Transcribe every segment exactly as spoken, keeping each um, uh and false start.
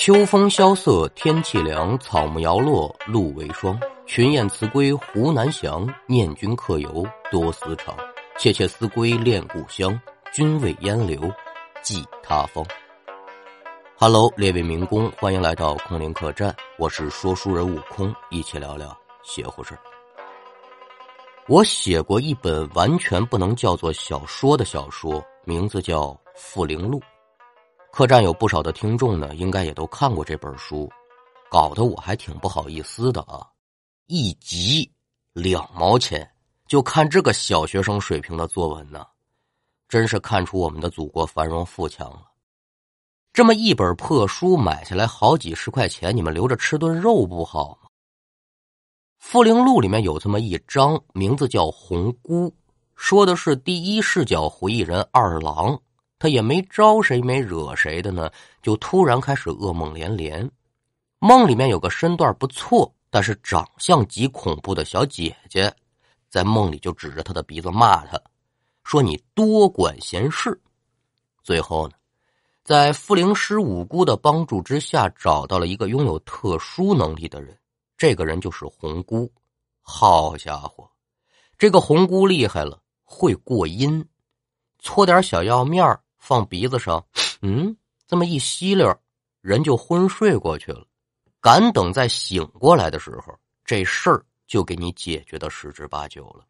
秋风萧瑟天气凉，草木摇落露为霜。群雁辞归胡南翔，念君客游多思长。切切思归恋故乡，君为烟流寄他方。Hello， 列位民工，欢迎来到空灵客栈，我是说书人悟空，一起聊聊邪乎事。我写过一本完全不能叫做小说的小说，名字叫《富灵录》。客栈有不少的听众呢，应该也都看过这本书，搞得我还挺不好意思的啊！一集两毛钱，就看这个小学生水平的作文呢，真是看出我们的祖国繁荣富强了。这么一本破书买下来好几十块钱，你们留着吃顿肉不好吗？《富灵录》里面有这么一章，名字叫《红姑》，说的是第一视角回忆人二郎，他也没招谁没惹谁的呢，就突然开始噩梦连连。梦里面有个身段不错但是长相极恐怖的小姐姐，在梦里就指着他的鼻子骂他，说你多管闲事。最后呢，在富灵师五姑的帮助之下，找到了一个拥有特殊能力的人，这个人就是红姑。好家伙，这个红姑厉害了，会过阴，搓点小药面放鼻子上，嗯，这么一吸溜，人就昏睡过去了。敢等再醒过来的时候，这事儿就给你解决的十之八九了。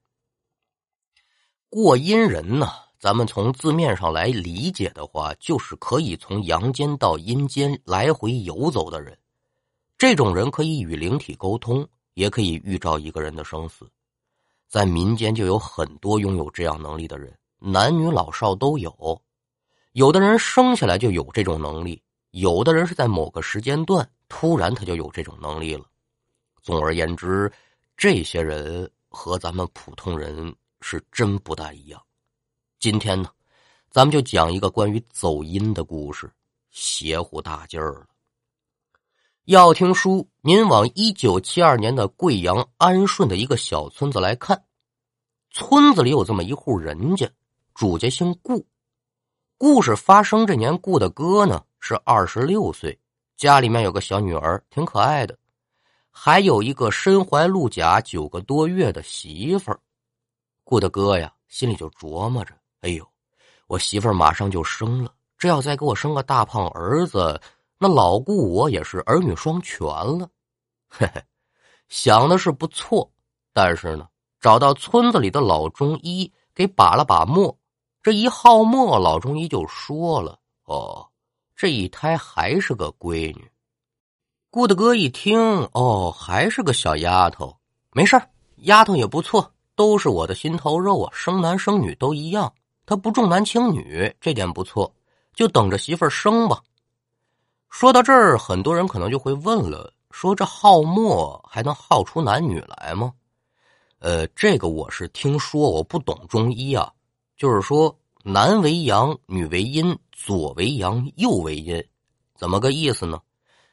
过阴人呢，咱们从字面上来理解的话，就是可以从阳间到阴间来回游走的人。这种人可以与灵体沟通，也可以预兆一个人的生死。在民间就有很多拥有这样能力的人，男女老少都有。有的人生下来就有这种能力，有的人是在某个时间段突然他就有这种能力了。总而言之，这些人和咱们普通人是真不大一样。今天呢，咱们就讲一个关于走阴的故事，邪乎大劲儿了。要听书，您往一九七二年的贵阳安顺的一个小村子来看。村子里有这么一户人家，主家姓顾。故事发生这年，顾的哥呢是二十六岁，家里面有个小女儿，挺可爱的，还有一个身怀鹿甲九个多月的媳妇儿。顾的哥呀，心里就琢磨着，哎呦，我媳妇儿马上就生了，这要再给我生个大胖儿子，那老顾我也是儿女双全了。嘿嘿，想的是不错，但是呢，找到村子里的老中医给把了把脉，这一号脉，老中医就说了，哦，这一胎还是个闺女。顾大哥一听，哦，还是个小丫头，没事儿，丫头也不错，都是我的心头肉啊，生男生女都一样，他不重男轻女，这点不错，就等着媳妇儿生吧。说到这儿，很多人可能就会问了，说这号脉还能号出男女来吗？呃，这个我是听说，我不懂中医啊，就是说男为阳，女为阴，左为阳，右为阴，怎么个意思呢？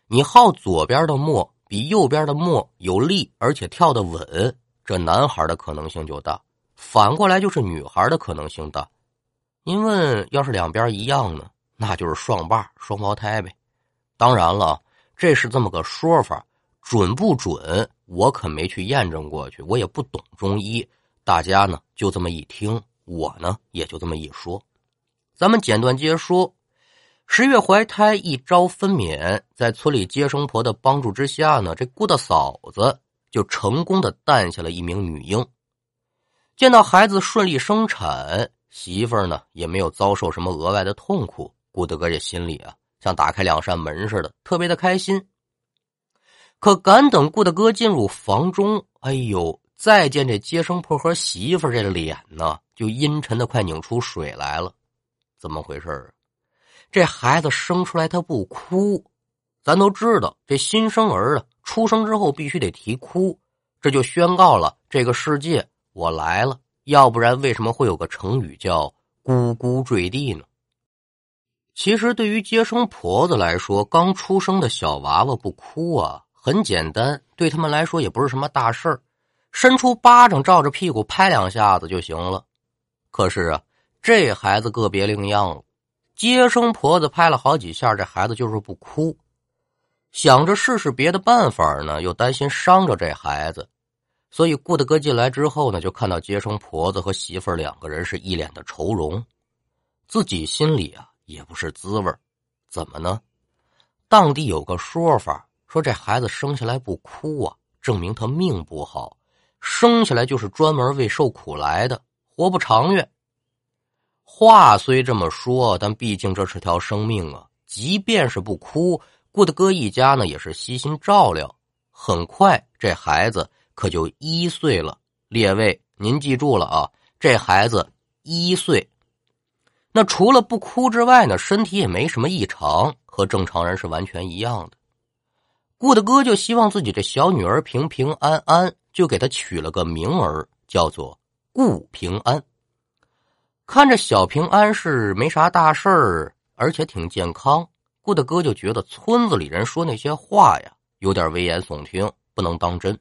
你号左边的脉比右边的脉有力，而且跳得稳，这男孩的可能性就大，反过来就是女孩的可能性大。您问，要是两边一样呢，那就是双霸双胞胎呗。当然了，这是这么个说法，准不准我可没去验证过去，我也不懂中医，大家呢就这么一听，我呢也就这么一说。咱们简短接说，十月怀胎，一朝分娩，在村里接生婆的帮助之下呢，这顾大嫂子就成功的诞下了一名女婴。见到孩子顺利生产，媳妇儿呢也没有遭受什么额外的痛苦，顾大哥也心里啊像打开两扇门似的，特别的开心。可敢等顾大哥进入房中，哎呦，再见这接生婆和媳妇儿这脸呢，就阴沉的快拧出水来了。怎么回事啊？这孩子生出来他不哭，咱都知道这新生儿啊出生之后必须得啼哭，这就宣告了这个世界我来了，要不然为什么会有个成语叫咕咕坠地呢？其实对于接生婆子来说，刚出生的小娃娃不哭啊很简单，对他们来说也不是什么大事儿，伸出巴掌照着屁股拍两下子就行了。可是啊，这孩子个别另样了，接生婆子拍了好几下，这孩子就是不哭。想着试试别的办法呢，又担心伤着这孩子，所以顾大哥进来之后呢，就看到接生婆子和媳妇儿两个人是一脸的愁容，自己心里啊也不是滋味。怎么呢？当地有个说法，说这孩子生下来不哭啊，证明他命不好，生下来就是专门为受苦来的，活不长远。话虽这么说，但毕竟这是条生命啊，即便是不哭，顾大哥一家呢也是悉心照料。很快这孩子可就一岁了，列位您记住了啊，这孩子一岁。那除了不哭之外呢，身体也没什么异常，和正常人是完全一样的。顾大哥就希望自己这小女儿平平安安，就给她取了个名儿，叫做顾平安。看着小平安是没啥大事儿，而且挺健康，顾大哥就觉得村子里人说那些话呀有点危言耸听，不能当真。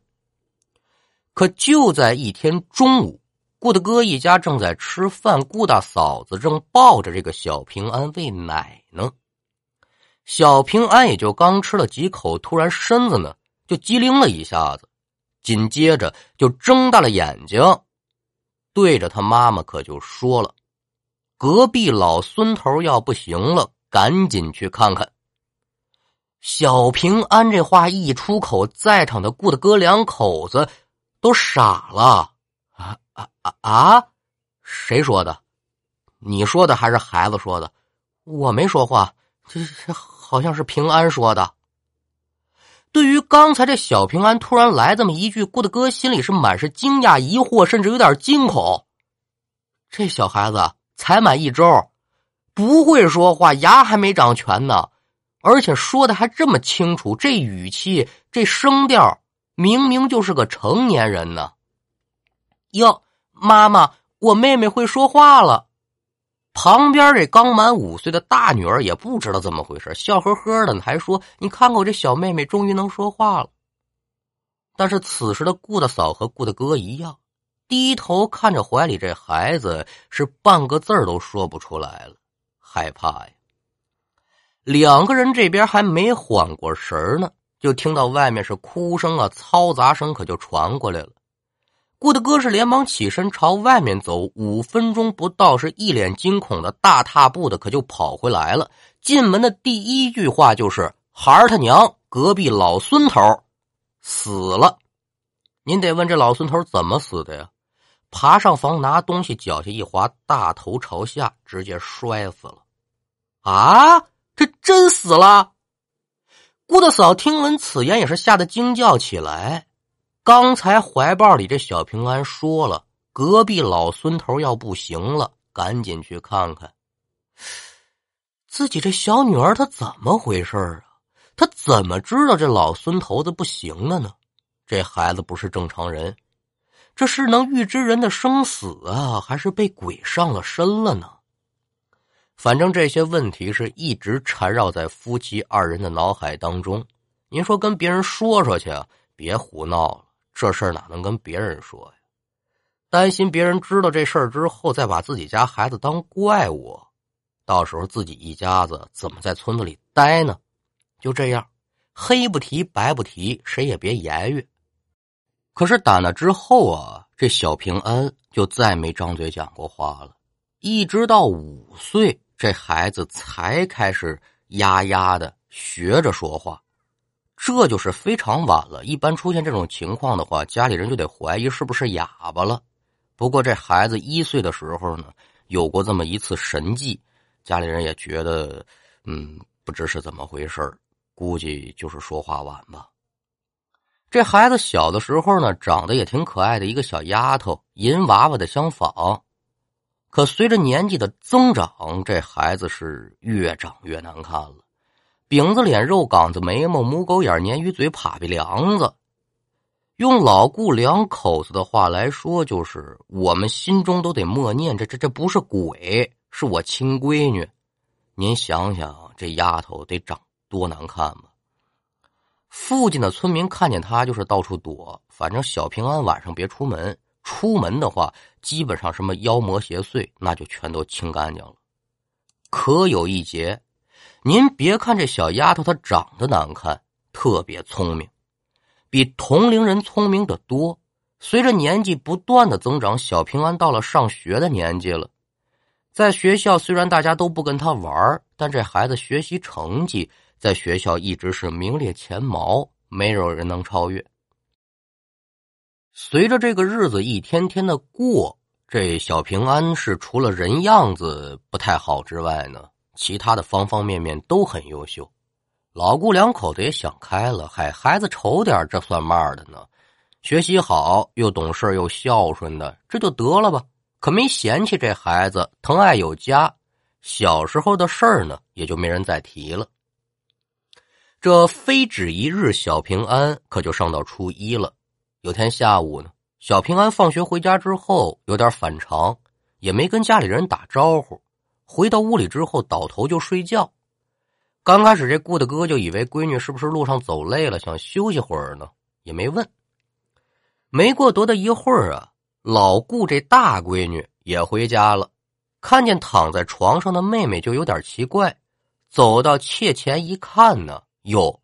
可就在一天中午，顾大哥一家正在吃饭，顾大嫂子正抱着这个小平安喂奶呢。小平安也就刚吃了几口，突然身子呢就激灵了一下子，紧接着就睁大了眼睛，对着他妈妈可就说了，隔壁老孙头要不行了，赶紧去看看。小平安这话一出口，在场的顾大哥两口子都傻了。啊啊啊啊！谁说的？你说的还是孩子说的？我没说话，这这好像是平安说的。对于刚才这小平安突然来这么一句，顾大哥心里是满是惊讶、疑惑，甚至有点惊恐。这小孩子才满一周，不会说话，牙还没长全呢，而且说的还这么清楚，这语气这声调明明就是个成年人呢。哟，妈妈，我妹妹会说话了。旁边这刚满五岁的大女儿也不知道怎么回事，笑呵呵的还说，你看看我这小妹妹终于能说话了。但是此时的顾大嫂和顾大哥一样，低头看着怀里这孩子，是半个字儿都说不出来了，害怕呀。两个人这边还没缓过神呢，就听到外面是哭声啊，嘈杂声可就传过来了。顾大哥是连忙起身朝外面走，五分钟不到，是一脸惊恐的大踏步的可就跑回来了。进门的第一句话就是，孩儿他娘，隔壁老孙头死了。您得问这老孙头怎么死的呀？爬上房拿东西，脚下一滑，大头朝下，直接摔死了。啊，这真死了！顾大嫂听闻此言也是吓得惊叫起来。刚才怀抱里这小平安说了，隔壁老孙头要不行了，赶紧去看看。自己这小女儿她怎么回事啊？她怎么知道这老孙头子不行了呢？这孩子不是正常人，这是能预知人的生死啊，还是被鬼上了身了呢？反正这些问题是一直缠绕在夫妻二人的脑海当中。您说跟别人说说去啊，别胡闹了，这事儿哪能跟别人说呀？担心别人知道这事儿之后再把自己家孩子当怪物，到时候自己一家子怎么在村子里待呢？就这样，黑不提白不提，谁也别言语。可是打那之后啊，这小平安就再没张嘴讲过话了，一直到五岁这孩子才开始呀呀的学着说话，这就是非常晚了。一般出现这种情况的话，家里人就得怀疑是不是哑巴了。不过这孩子一岁的时候呢，有过这么一次神迹，家里人也觉得嗯，不知是怎么回事，估计就是说话晚吧。这孩子小的时候呢，长得也挺可爱的一个小丫头，银娃娃的相仿。可随着年纪的增长，这孩子是越长越难看了，饼子脸、肉岗子眉毛、母狗眼、鲶鱼嘴、粑粑梁子。用老顾两口子的话来说，就是我们心中都得默念，这这这不是鬼，是我亲闺女。您想想这丫头得长多难看吧。附近的村民看见她就是到处躲，反正小平安晚上别出门，出门的话基本上什么妖魔邪祟那就全都清干净了。可有一节，您别看这小丫头她长得难看，特别聪明，比同龄人聪明得多。随着年纪不断的增长，小平安到了上学的年纪了。在学校虽然大家都不跟他玩，但这孩子学习成绩在学校一直是名列前茅，没有人能超越。随着这个日子一天天的过，这小平安是除了人样子不太好之外呢，其他的方方面面都很优秀。老顾两口子也想开了，嗨，孩子丑点这算嘛的呢？学习好又懂事又孝顺的，这就得了吧。可没嫌弃这孩子，疼爱有加，小时候的事儿呢也就没人再提了。这非止一日，小平安可就上到初一了。有天下午呢，小平安放学回家之后有点反常，也没跟家里人打招呼，回到屋里之后倒头就睡觉。刚开始这顾大哥就以为闺女是不是路上走累了想休息会儿呢，也没问。没过多的一会儿啊，老顾这大闺女也回家了，看见躺在床上的妹妹就有点奇怪，走到妾前一看呢，哟，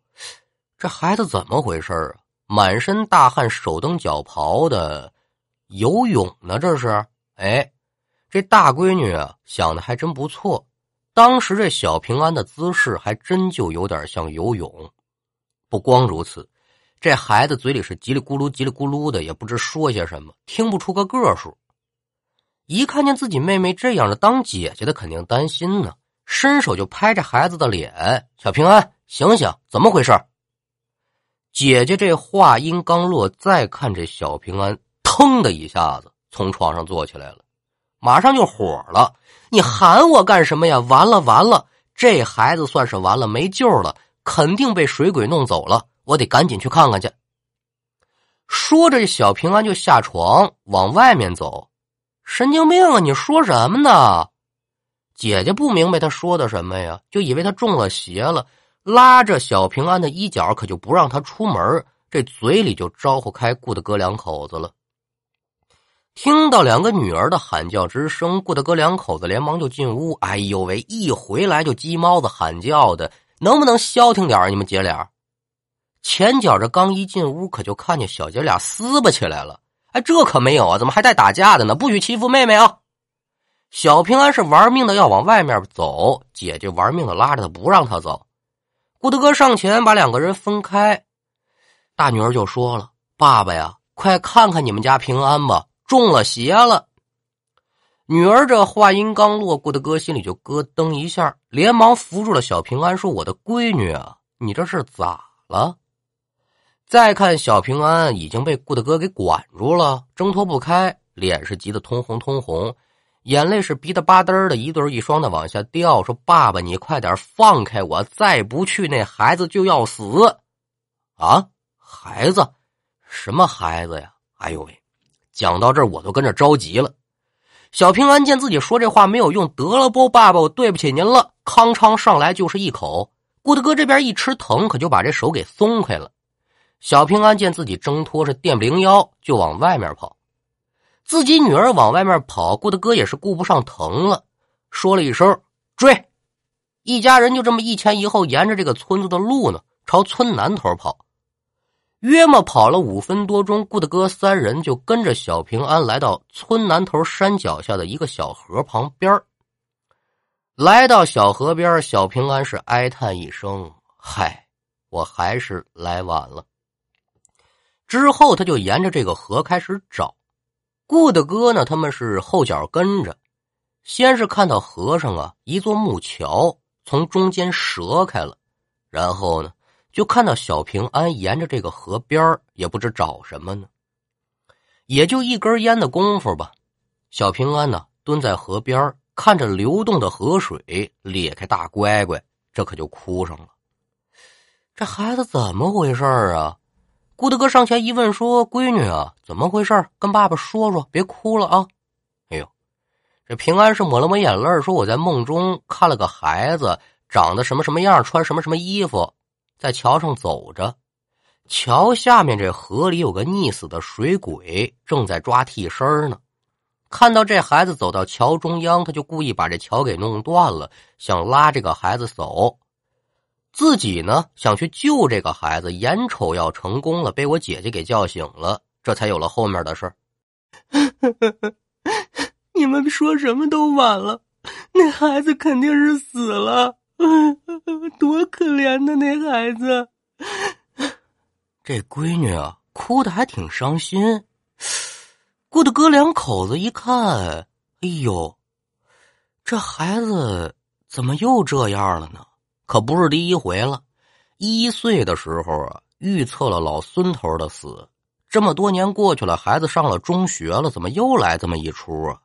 这孩子怎么回事啊？满身大汗，手蹬脚刨的游泳呢这是。哎，这大闺女啊想的还真不错，当时这小平安的姿势还真就有点像游泳。不光如此，这孩子嘴里是叽里咕噜叽里咕噜的，也不知说些什么，听不出个个数。一看见自己妹妹这样的，当姐姐的肯定担心呢，伸手就拍着孩子的脸，小平安醒醒，怎么回事？姐姐这话音刚落，再看这小平安腾的一下子从床上坐起来了，马上就火了，你喊我干什么呀？完了完了，这孩子算是完了，没救了，肯定被水鬼弄走了，我得赶紧去看看去。说着小平安就下床往外面走。神经病啊，你说什么呢？姐姐不明白他说的什么呀，就以为他中了邪了，拉着小平安的衣角可就不让他出门，这嘴里就招呼开顾大哥两口子了。听到两个女儿的喊叫之声，顾大哥两口子连忙就进屋。哎呦喂，一回来就鸡猫子喊叫的，能不能消停点你们姐俩？前脚这刚一进屋，可就看见小姐俩撕巴起来了。哎，这可没有啊，怎么还带打架的呢？不许欺负妹妹啊！小平安是玩命的要往外面走，姐姐玩命的拉着他不让他走。顾大哥上前把两个人分开，大女儿就说了，爸爸呀，快看看你们家平安吧，中了邪了。女儿这话音刚落，顾大哥心里就咯噔一下，连忙扶住了小平安，说，我的闺女啊，你这是咋了？再看小平安已经被顾大哥给管住了，挣脱不开，脸是急得通红通红，眼泪是逼得巴嘚的一对一双的往下掉，说，爸爸你快点放开我，再不去那孩子就要死。啊，孩子？什么孩子呀？哎呦喂，讲到这儿我都跟着着急了。小平安见自己说这话没有用，得了不，爸爸我对不起您了，康昌上来就是一口。顾大哥这边一吃疼，可就把这手给松开了。小平安见自己挣脱是电不灵腰，就往外面跑。自己女儿往外面跑，顾大哥也是顾不上疼了，说了一声追，一家人就这么一前一后沿着这个村子的路呢朝村南头跑。约莫跑了五分多钟，顾大哥三人就跟着小平安来到村南头山脚下的一个小河旁边。来到小河边，小平安是哀叹一声，嗨，我还是来晚了。之后他就沿着这个河开始找，顾大哥呢他们是后脚跟着，先是看到河上啊一座木桥从中间折开了，然后呢就看到小平安沿着这个河边也不知找什么呢，也就一根烟的功夫吧。小平安呢蹲在河边看着流动的河水，咧开大乖乖，这可就哭上了。这孩子怎么回事啊？顾大哥上前一问，说，闺女啊，怎么回事？跟爸爸说说，别哭了啊。哎呦，这平安是抹了抹眼泪，说，我在梦中看了个孩子，长得什么什么样，穿什么什么衣服，在桥上走着，桥下面这河里有个溺死的水鬼正在抓替身呢，看到这孩子走到桥中央，他就故意把这桥给弄断了，想拉这个孩子走。自己呢想去救这个孩子，眼瞅要成功了，被我姐姐给叫醒了，这才有了后面的事。你们说什么都晚了，那孩子肯定是死了，多可怜的那孩子。这闺女啊哭得还挺伤心。顾大哥两口子一看，哎呦，这孩子怎么又这样了呢？可不是第一回了，一岁的时候啊，预测了老孙头的死。这么多年过去了，孩子上了中学了，怎么又来这么一出啊？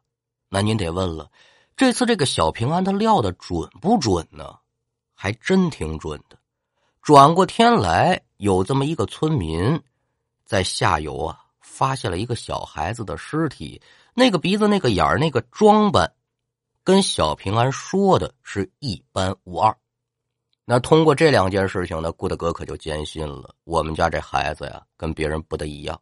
那您得问了，这次这个小平安他料的准不准呢？还真挺准的。转过天来，有这么一个村民在下游啊发现了一个小孩子的尸体，那个鼻子那个眼儿那个装扮跟小平安说的是一般无二。那通过这两件事情呢，顾大哥可就坚信了，我们家这孩子呀跟别人不得一样。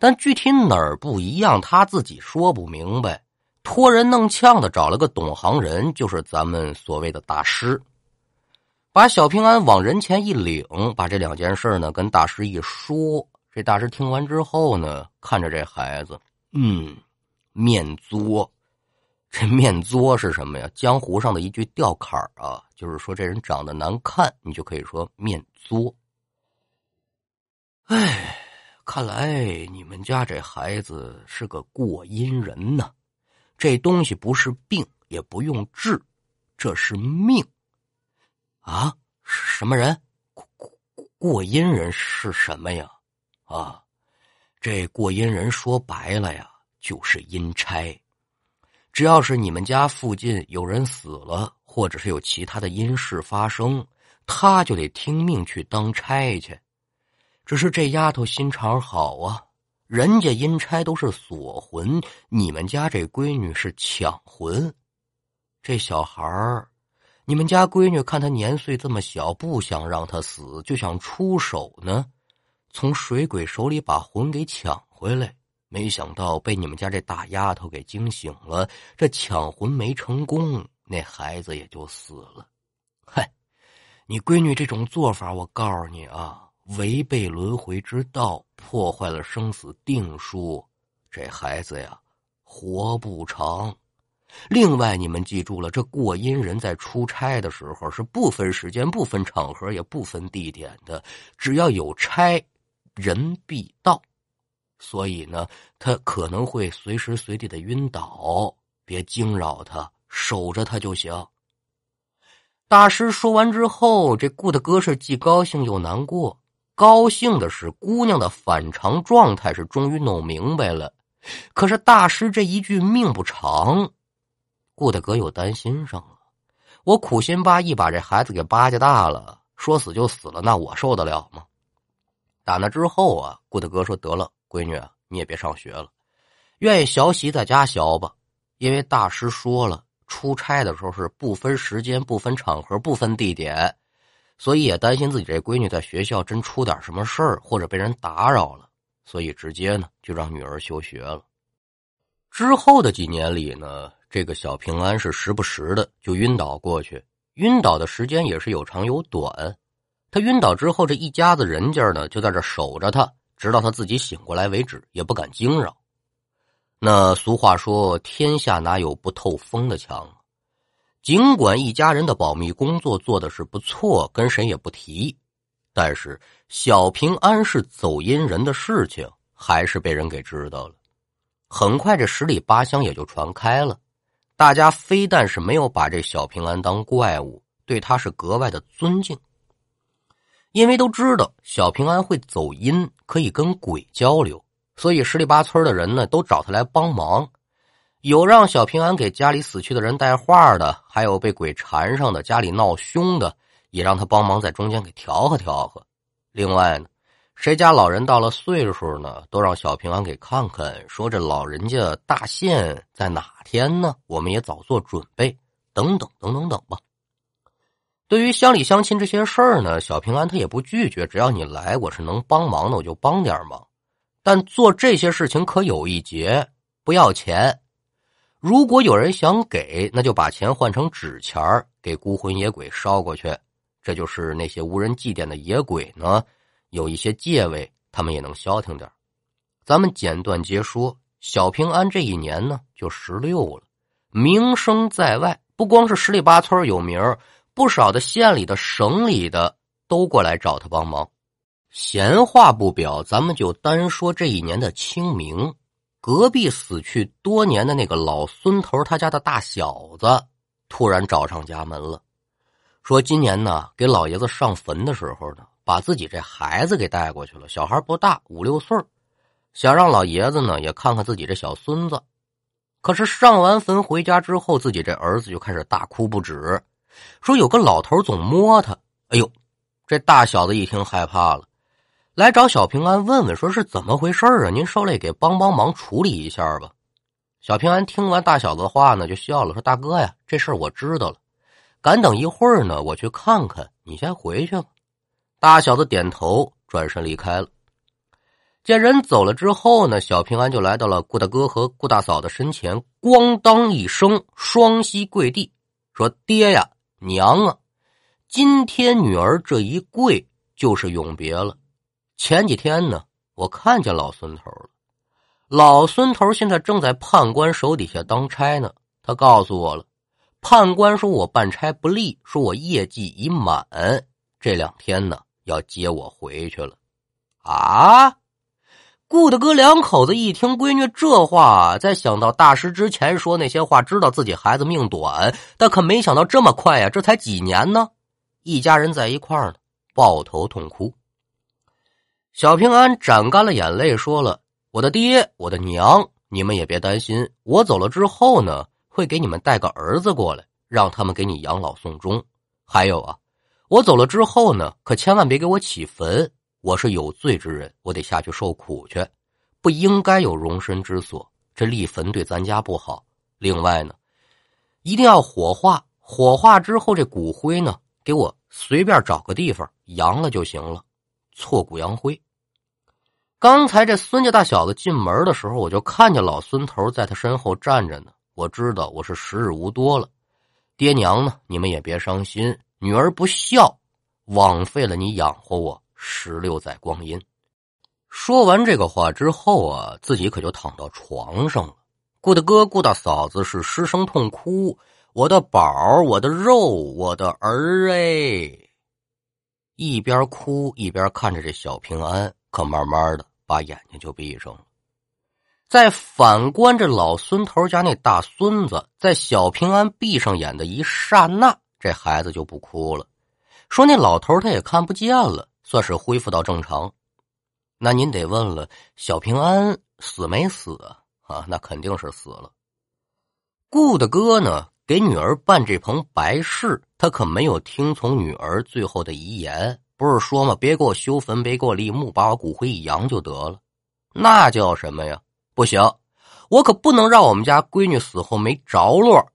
但具体哪儿不一样他自己说不明白，托人弄呛的找了个懂行人，就是咱们所谓的大师，把小平安往人前一领，把这两件事呢跟大师一说。这大师听完之后呢，看着这孩子，嗯，面作。这面作是什么呀？江湖上的一句吊坎儿啊，就是说这人长得难看，你就可以说面作。哎，看来你们家这孩子是个过阴人呢。这东西不是病，也不用治，这是命。啊，什么人？过过过阴人是什么呀？啊，这过阴人说白了呀，就是阴差。只要是你们家附近有人死了，或者是有其他的阴事发生，他就得听命去当差去。只是这丫头心肠好啊，人家阴差都是锁魂，你们家这闺女是抢魂。这小孩儿，你们家闺女看她年岁这么小，不想让她死，就想出手呢，从水鬼手里把魂给抢回来。没想到被你们家这大丫头给惊醒了，这抢魂没成功，那孩子也就死了。嗨，你闺女这种做法，我告诉你啊，违背轮回之道，破坏了生死定数，这孩子呀，活不长。另外，你们记住了，这过阴人在出差的时候是不分时间、不分场合、也不分地点的，只要有差，人必到。所以呢，他可能会随时随地的晕倒，别惊扰他，守着他就行。大师说完之后，这顾大哥是既高兴又难过。高兴的是，姑娘的反常状态是终于弄明白了。可是大师这一句命不长，顾大哥又担心上了。我苦心巴一把这孩子给巴结大了，说死就死了，那我受得了吗？打那之后啊，顾大哥说得了。闺女啊，你也别上学了，愿意学习在家学吧。因为大师说了，出差的时候是不分时间、不分场合、不分地点，所以也担心自己这闺女在学校真出点什么事儿，或者被人打扰了，所以直接呢就让女儿休学了。之后的几年里呢，这个小平安是时不时的就晕倒过去，晕倒的时间也是有长有短。他晕倒之后，这一家子人家呢就在这守着他，直到他自己醒过来为止，也不敢惊扰。那俗话说，天下哪有不透风的墙啊？尽管一家人的保密工作做的是不错，跟谁也不提，但是小平安是走阴人的事情还是被人给知道了。很快这十里八乡也就传开了，大家非但是没有把这小平安当怪物，对他是格外的尊敬。因为都知道小平安会走阴，可以跟鬼交流，所以十里八村的人呢都找他来帮忙，有让小平安给家里死去的人带话的，还有被鬼缠上的，家里闹凶的，也让他帮忙在中间给调和调和。另外呢，谁家老人到了岁数呢，都让小平安给看看，说这老人家大限在哪天呢，我们也早做准备，等等等等等吧。对于乡里乡亲这些事儿呢，小平安他也不拒绝，只要你来，我是能帮忙的，我就帮点忙。但做这些事情可有一节，不要钱。如果有人想给，那就把钱换成纸钱给孤魂野鬼烧过去。这就是那些无人祭奠的野鬼呢，有一些戒备，他们也能消停点。咱们简短截说，小平安这一年呢就十六了，名声在外，不光是十里八村有名，不少的县里的省里的都过来找他帮忙。闲话不表，咱们就单说这一年的清明，隔壁死去多年的那个老孙头他家的大小子突然找上家门了，说今年呢给老爷子上坟的时候呢，把自己这孩子给带过去了，小孩不大，五六岁，想让老爷子呢也看看自己这小孙子。可是上完坟回家之后，自己这儿子就开始大哭不止，说有个老头总摸他。哎呦，这大小子一听害怕了，来找小平安问问，说是怎么回事啊，您受累给帮帮忙处理一下吧。小平安听完大小子的话呢就笑了，说大哥呀，这事儿我知道了，赶等一会儿呢我去看看，你先回去吧。大小子点头转身离开了。见人走了之后呢，小平安就来到了顾大哥和顾大嫂的身前，咣当一声双膝跪地，说爹呀娘啊，今天女儿这一跪就是永别了。前几天呢我看见老孙头了，老孙头现在正在判官手底下当差呢，他告诉我了，判官说我办差不力，说我业绩已满，这两天呢要接我回去了。啊，顾大哥两口子一听闺女这话，再想到大师之前说那些话，知道自己孩子命短，但可没想到这么快呀、啊、这才几年呢，一家人在一块儿呢抱头痛哭。小平安斩干了眼泪，说了，我的爹我的娘，你们也别担心，我走了之后呢会给你们带个儿子过来，让他们给你养老送终。还有啊，我走了之后呢可千万别给我起坟，我是有罪之人，我得下去受苦去，不应该有容身之所，这立坟对咱家不好。另外呢，一定要火化，火化之后这骨灰呢给我随便找个地方扬了就行了，挫骨扬灰。刚才这孙家大小子进门的时候，我就看见老孙头在他身后站着呢，我知道我是时日无多了。爹娘呢你们也别伤心，女儿不孝，枉费了你养活我十六载光阴。说完这个话之后啊，自己可就躺到床上了。顾大哥顾大嫂子是失声痛哭，我的宝，我的肉，我的儿哎，一边哭一边看着这小平安，可慢慢的把眼睛就闭上了。再反观这老孙头家那大孙子，在小平安闭上眼的一刹那，这孩子就不哭了，说那老头他也看不见了，算是恢复到正常。那您得问了，小平安死没死啊？啊，那肯定是死了。顾大哥呢给女儿办这棚白事，他可没有听从女儿最后的遗言，不是说吗，别给我修坟，别给我立墓，把我骨灰一扬就得了。那叫什么呀，不行，我可不能让我们家闺女死后没着落，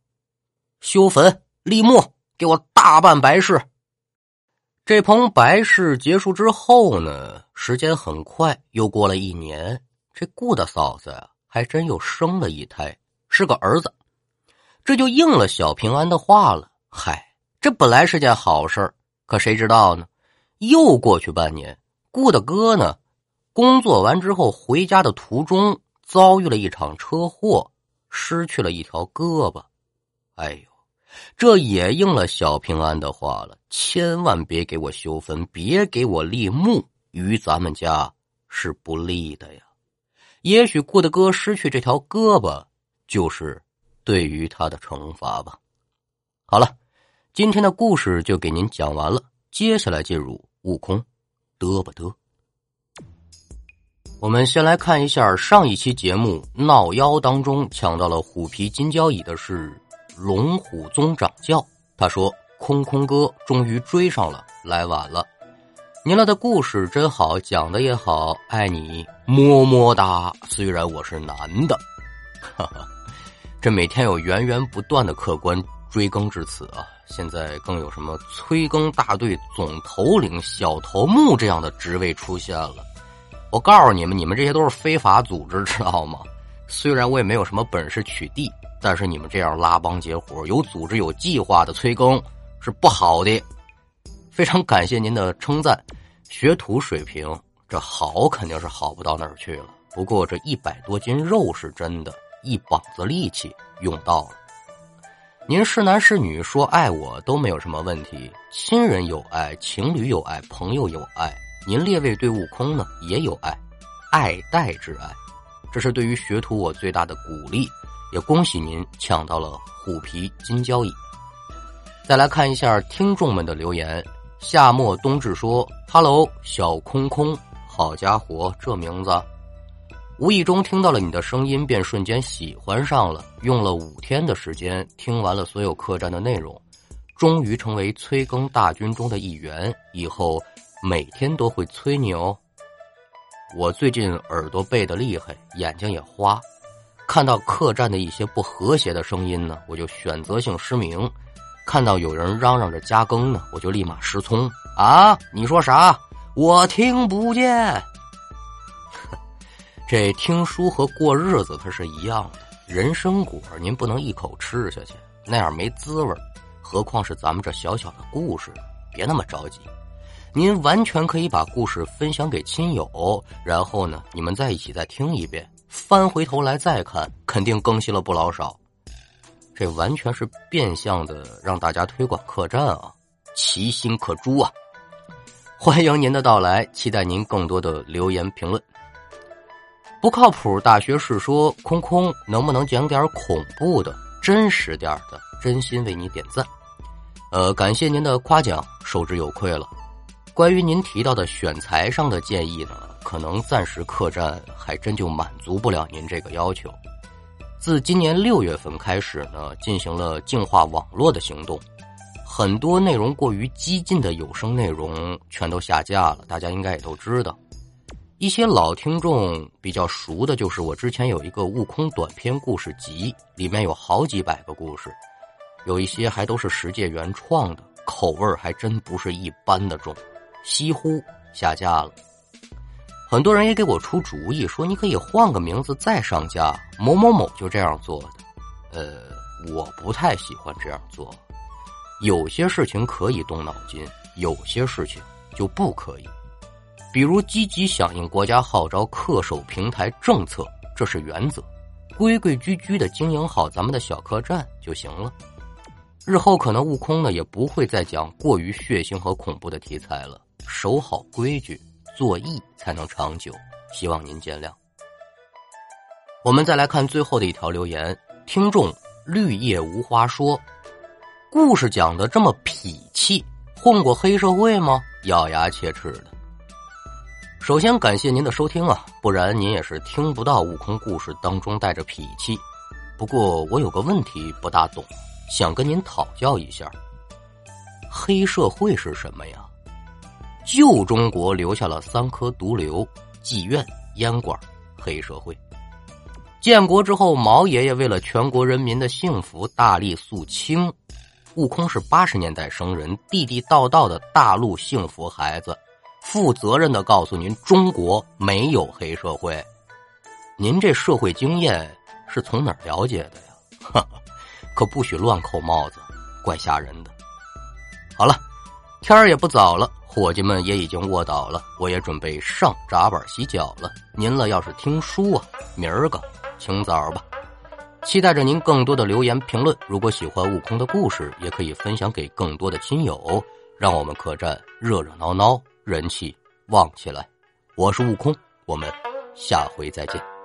修坟立墓，给我大办白事。这棚白事结束之后呢，时间很快，又过了一年，这顾大嫂子啊，还真又生了一胎，是个儿子。这就应了小平安的话了，嗨，这本来是件好事，可谁知道呢？又过去半年，顾大哥呢，工作完之后回家的途中遭遇了一场车祸，失去了一条胳膊。哎呦，这也应了小平安的话了，千万别给我修坟，别给我立墓，于咱们家是不利的呀。也许顾大哥失去这条胳膊，就是对于他的惩罚吧。好了，今天的故事就给您讲完了，接下来进入悟空嘚吧嘚。我们先来看一下上一期节目闹妖当中抢到了虎皮金交椅的是龙虎宗掌教，他说空空哥终于追上了，来晚了，您了的故事真好，讲的也好，爱你么么哒，虽然我是男的，哈哈，这每天有源源不断的客官追更至此啊，现在更有什么催更大队总头领、小头目这样的职位出现了。我告诉你们，你们这些都是非法组织，知道吗？虽然我也没有什么本事取缔，但是你们这样拉帮结伙、有组织有计划的催更是不好的。非常感谢您的称赞。学徒水平这好肯定是好不到哪儿去了，不过这一百多斤肉是真的，一膀子力气用到了。您是男是女说爱我都没有什么问题，亲人有爱，情侣有爱，朋友有爱，您列位对悟空呢也有爱，爱戴之爱，这是对于学徒我最大的鼓励，也恭喜您抢到了虎皮金交椅。再来看一下听众们的留言，夏末冬至说哈喽小空空，好家伙这名字，无意中听到了你的声音，便瞬间喜欢上了，用了五天的时间听完了所有客栈的内容，终于成为催更大军中的一员，以后每天都会催你哦。我最近耳朵背得厉害，眼睛也花，看到客栈的一些不和谐的声音呢，我就选择性失明，看到有人嚷嚷着加更呢，我就立马失聪啊，你说啥我听不见。这听书和过日子它是一样的，人参果您不能一口吃下去，那样没滋味，何况是咱们这小小的故事，别那么着急。您完全可以把故事分享给亲友，然后呢你们再一起再听一遍，翻回头来再看，肯定更新了不老少。这完全是变相的让大家推广客栈啊，其心可诛啊。欢迎您的到来，期待您更多的留言评论。不靠谱大学士说空空能不能讲点恐怖的，真实点的，真心为你点赞。呃，感谢您的夸奖，受之有愧了。关于您提到的选材上的建议呢，可能暂时客栈还真就满足不了您这个要求。自今年六月份开始呢，进行了净化网络的行动，很多内容过于激进的有声内容全都下架了，大家应该也都知道。一些老听众比较熟的就是我之前有一个悟空短篇故事集，里面有好几百个故事，有一些还都是十戒原创的，口味还真不是一般的重，西呼下架了。很多人也给我出主意说你可以换个名字再上架，某某某就这样做的。呃，我不太喜欢这样做，有些事情可以动脑筋，有些事情就不可以。比如积极响应国家号召恪守平台政策，这是原则，规规矩矩的经营好咱们的小客栈就行了。日后可能悟空呢也不会再讲过于血腥和恐怖的题材了，守好规矩做义才能长久，希望您见谅。我们再来看最后的一条留言，听众绿叶无花说故事讲得这么痞气，混过黑社会吗？咬牙切齿的。首先感谢您的收听啊，不然您也是听不到悟空故事当中带着脾气。不过我有个问题不大懂，想跟您讨教一下，黑社会是什么呀？旧中国留下了三颗毒瘤，妓院、烟馆、黑社会。建国之后，毛爷爷为了全国人民的幸福大力肃清，悟空是八十年代生人，地地道道的大陆幸福孩子，负责任的告诉您，中国没有黑社会。您这社会经验是从哪儿了解的呀？哈哈，可不许乱扣帽子，怪吓人的。好了，天儿也不早了，伙计们也已经卧倒了，我也准备上闸板洗脚了。您了要是听书啊，明儿个清早吧。期待着您更多的留言评论，如果喜欢悟空的故事，也可以分享给更多的亲友，让我们客栈热热闹闹，人气旺起来。我是悟空，我们下回再见。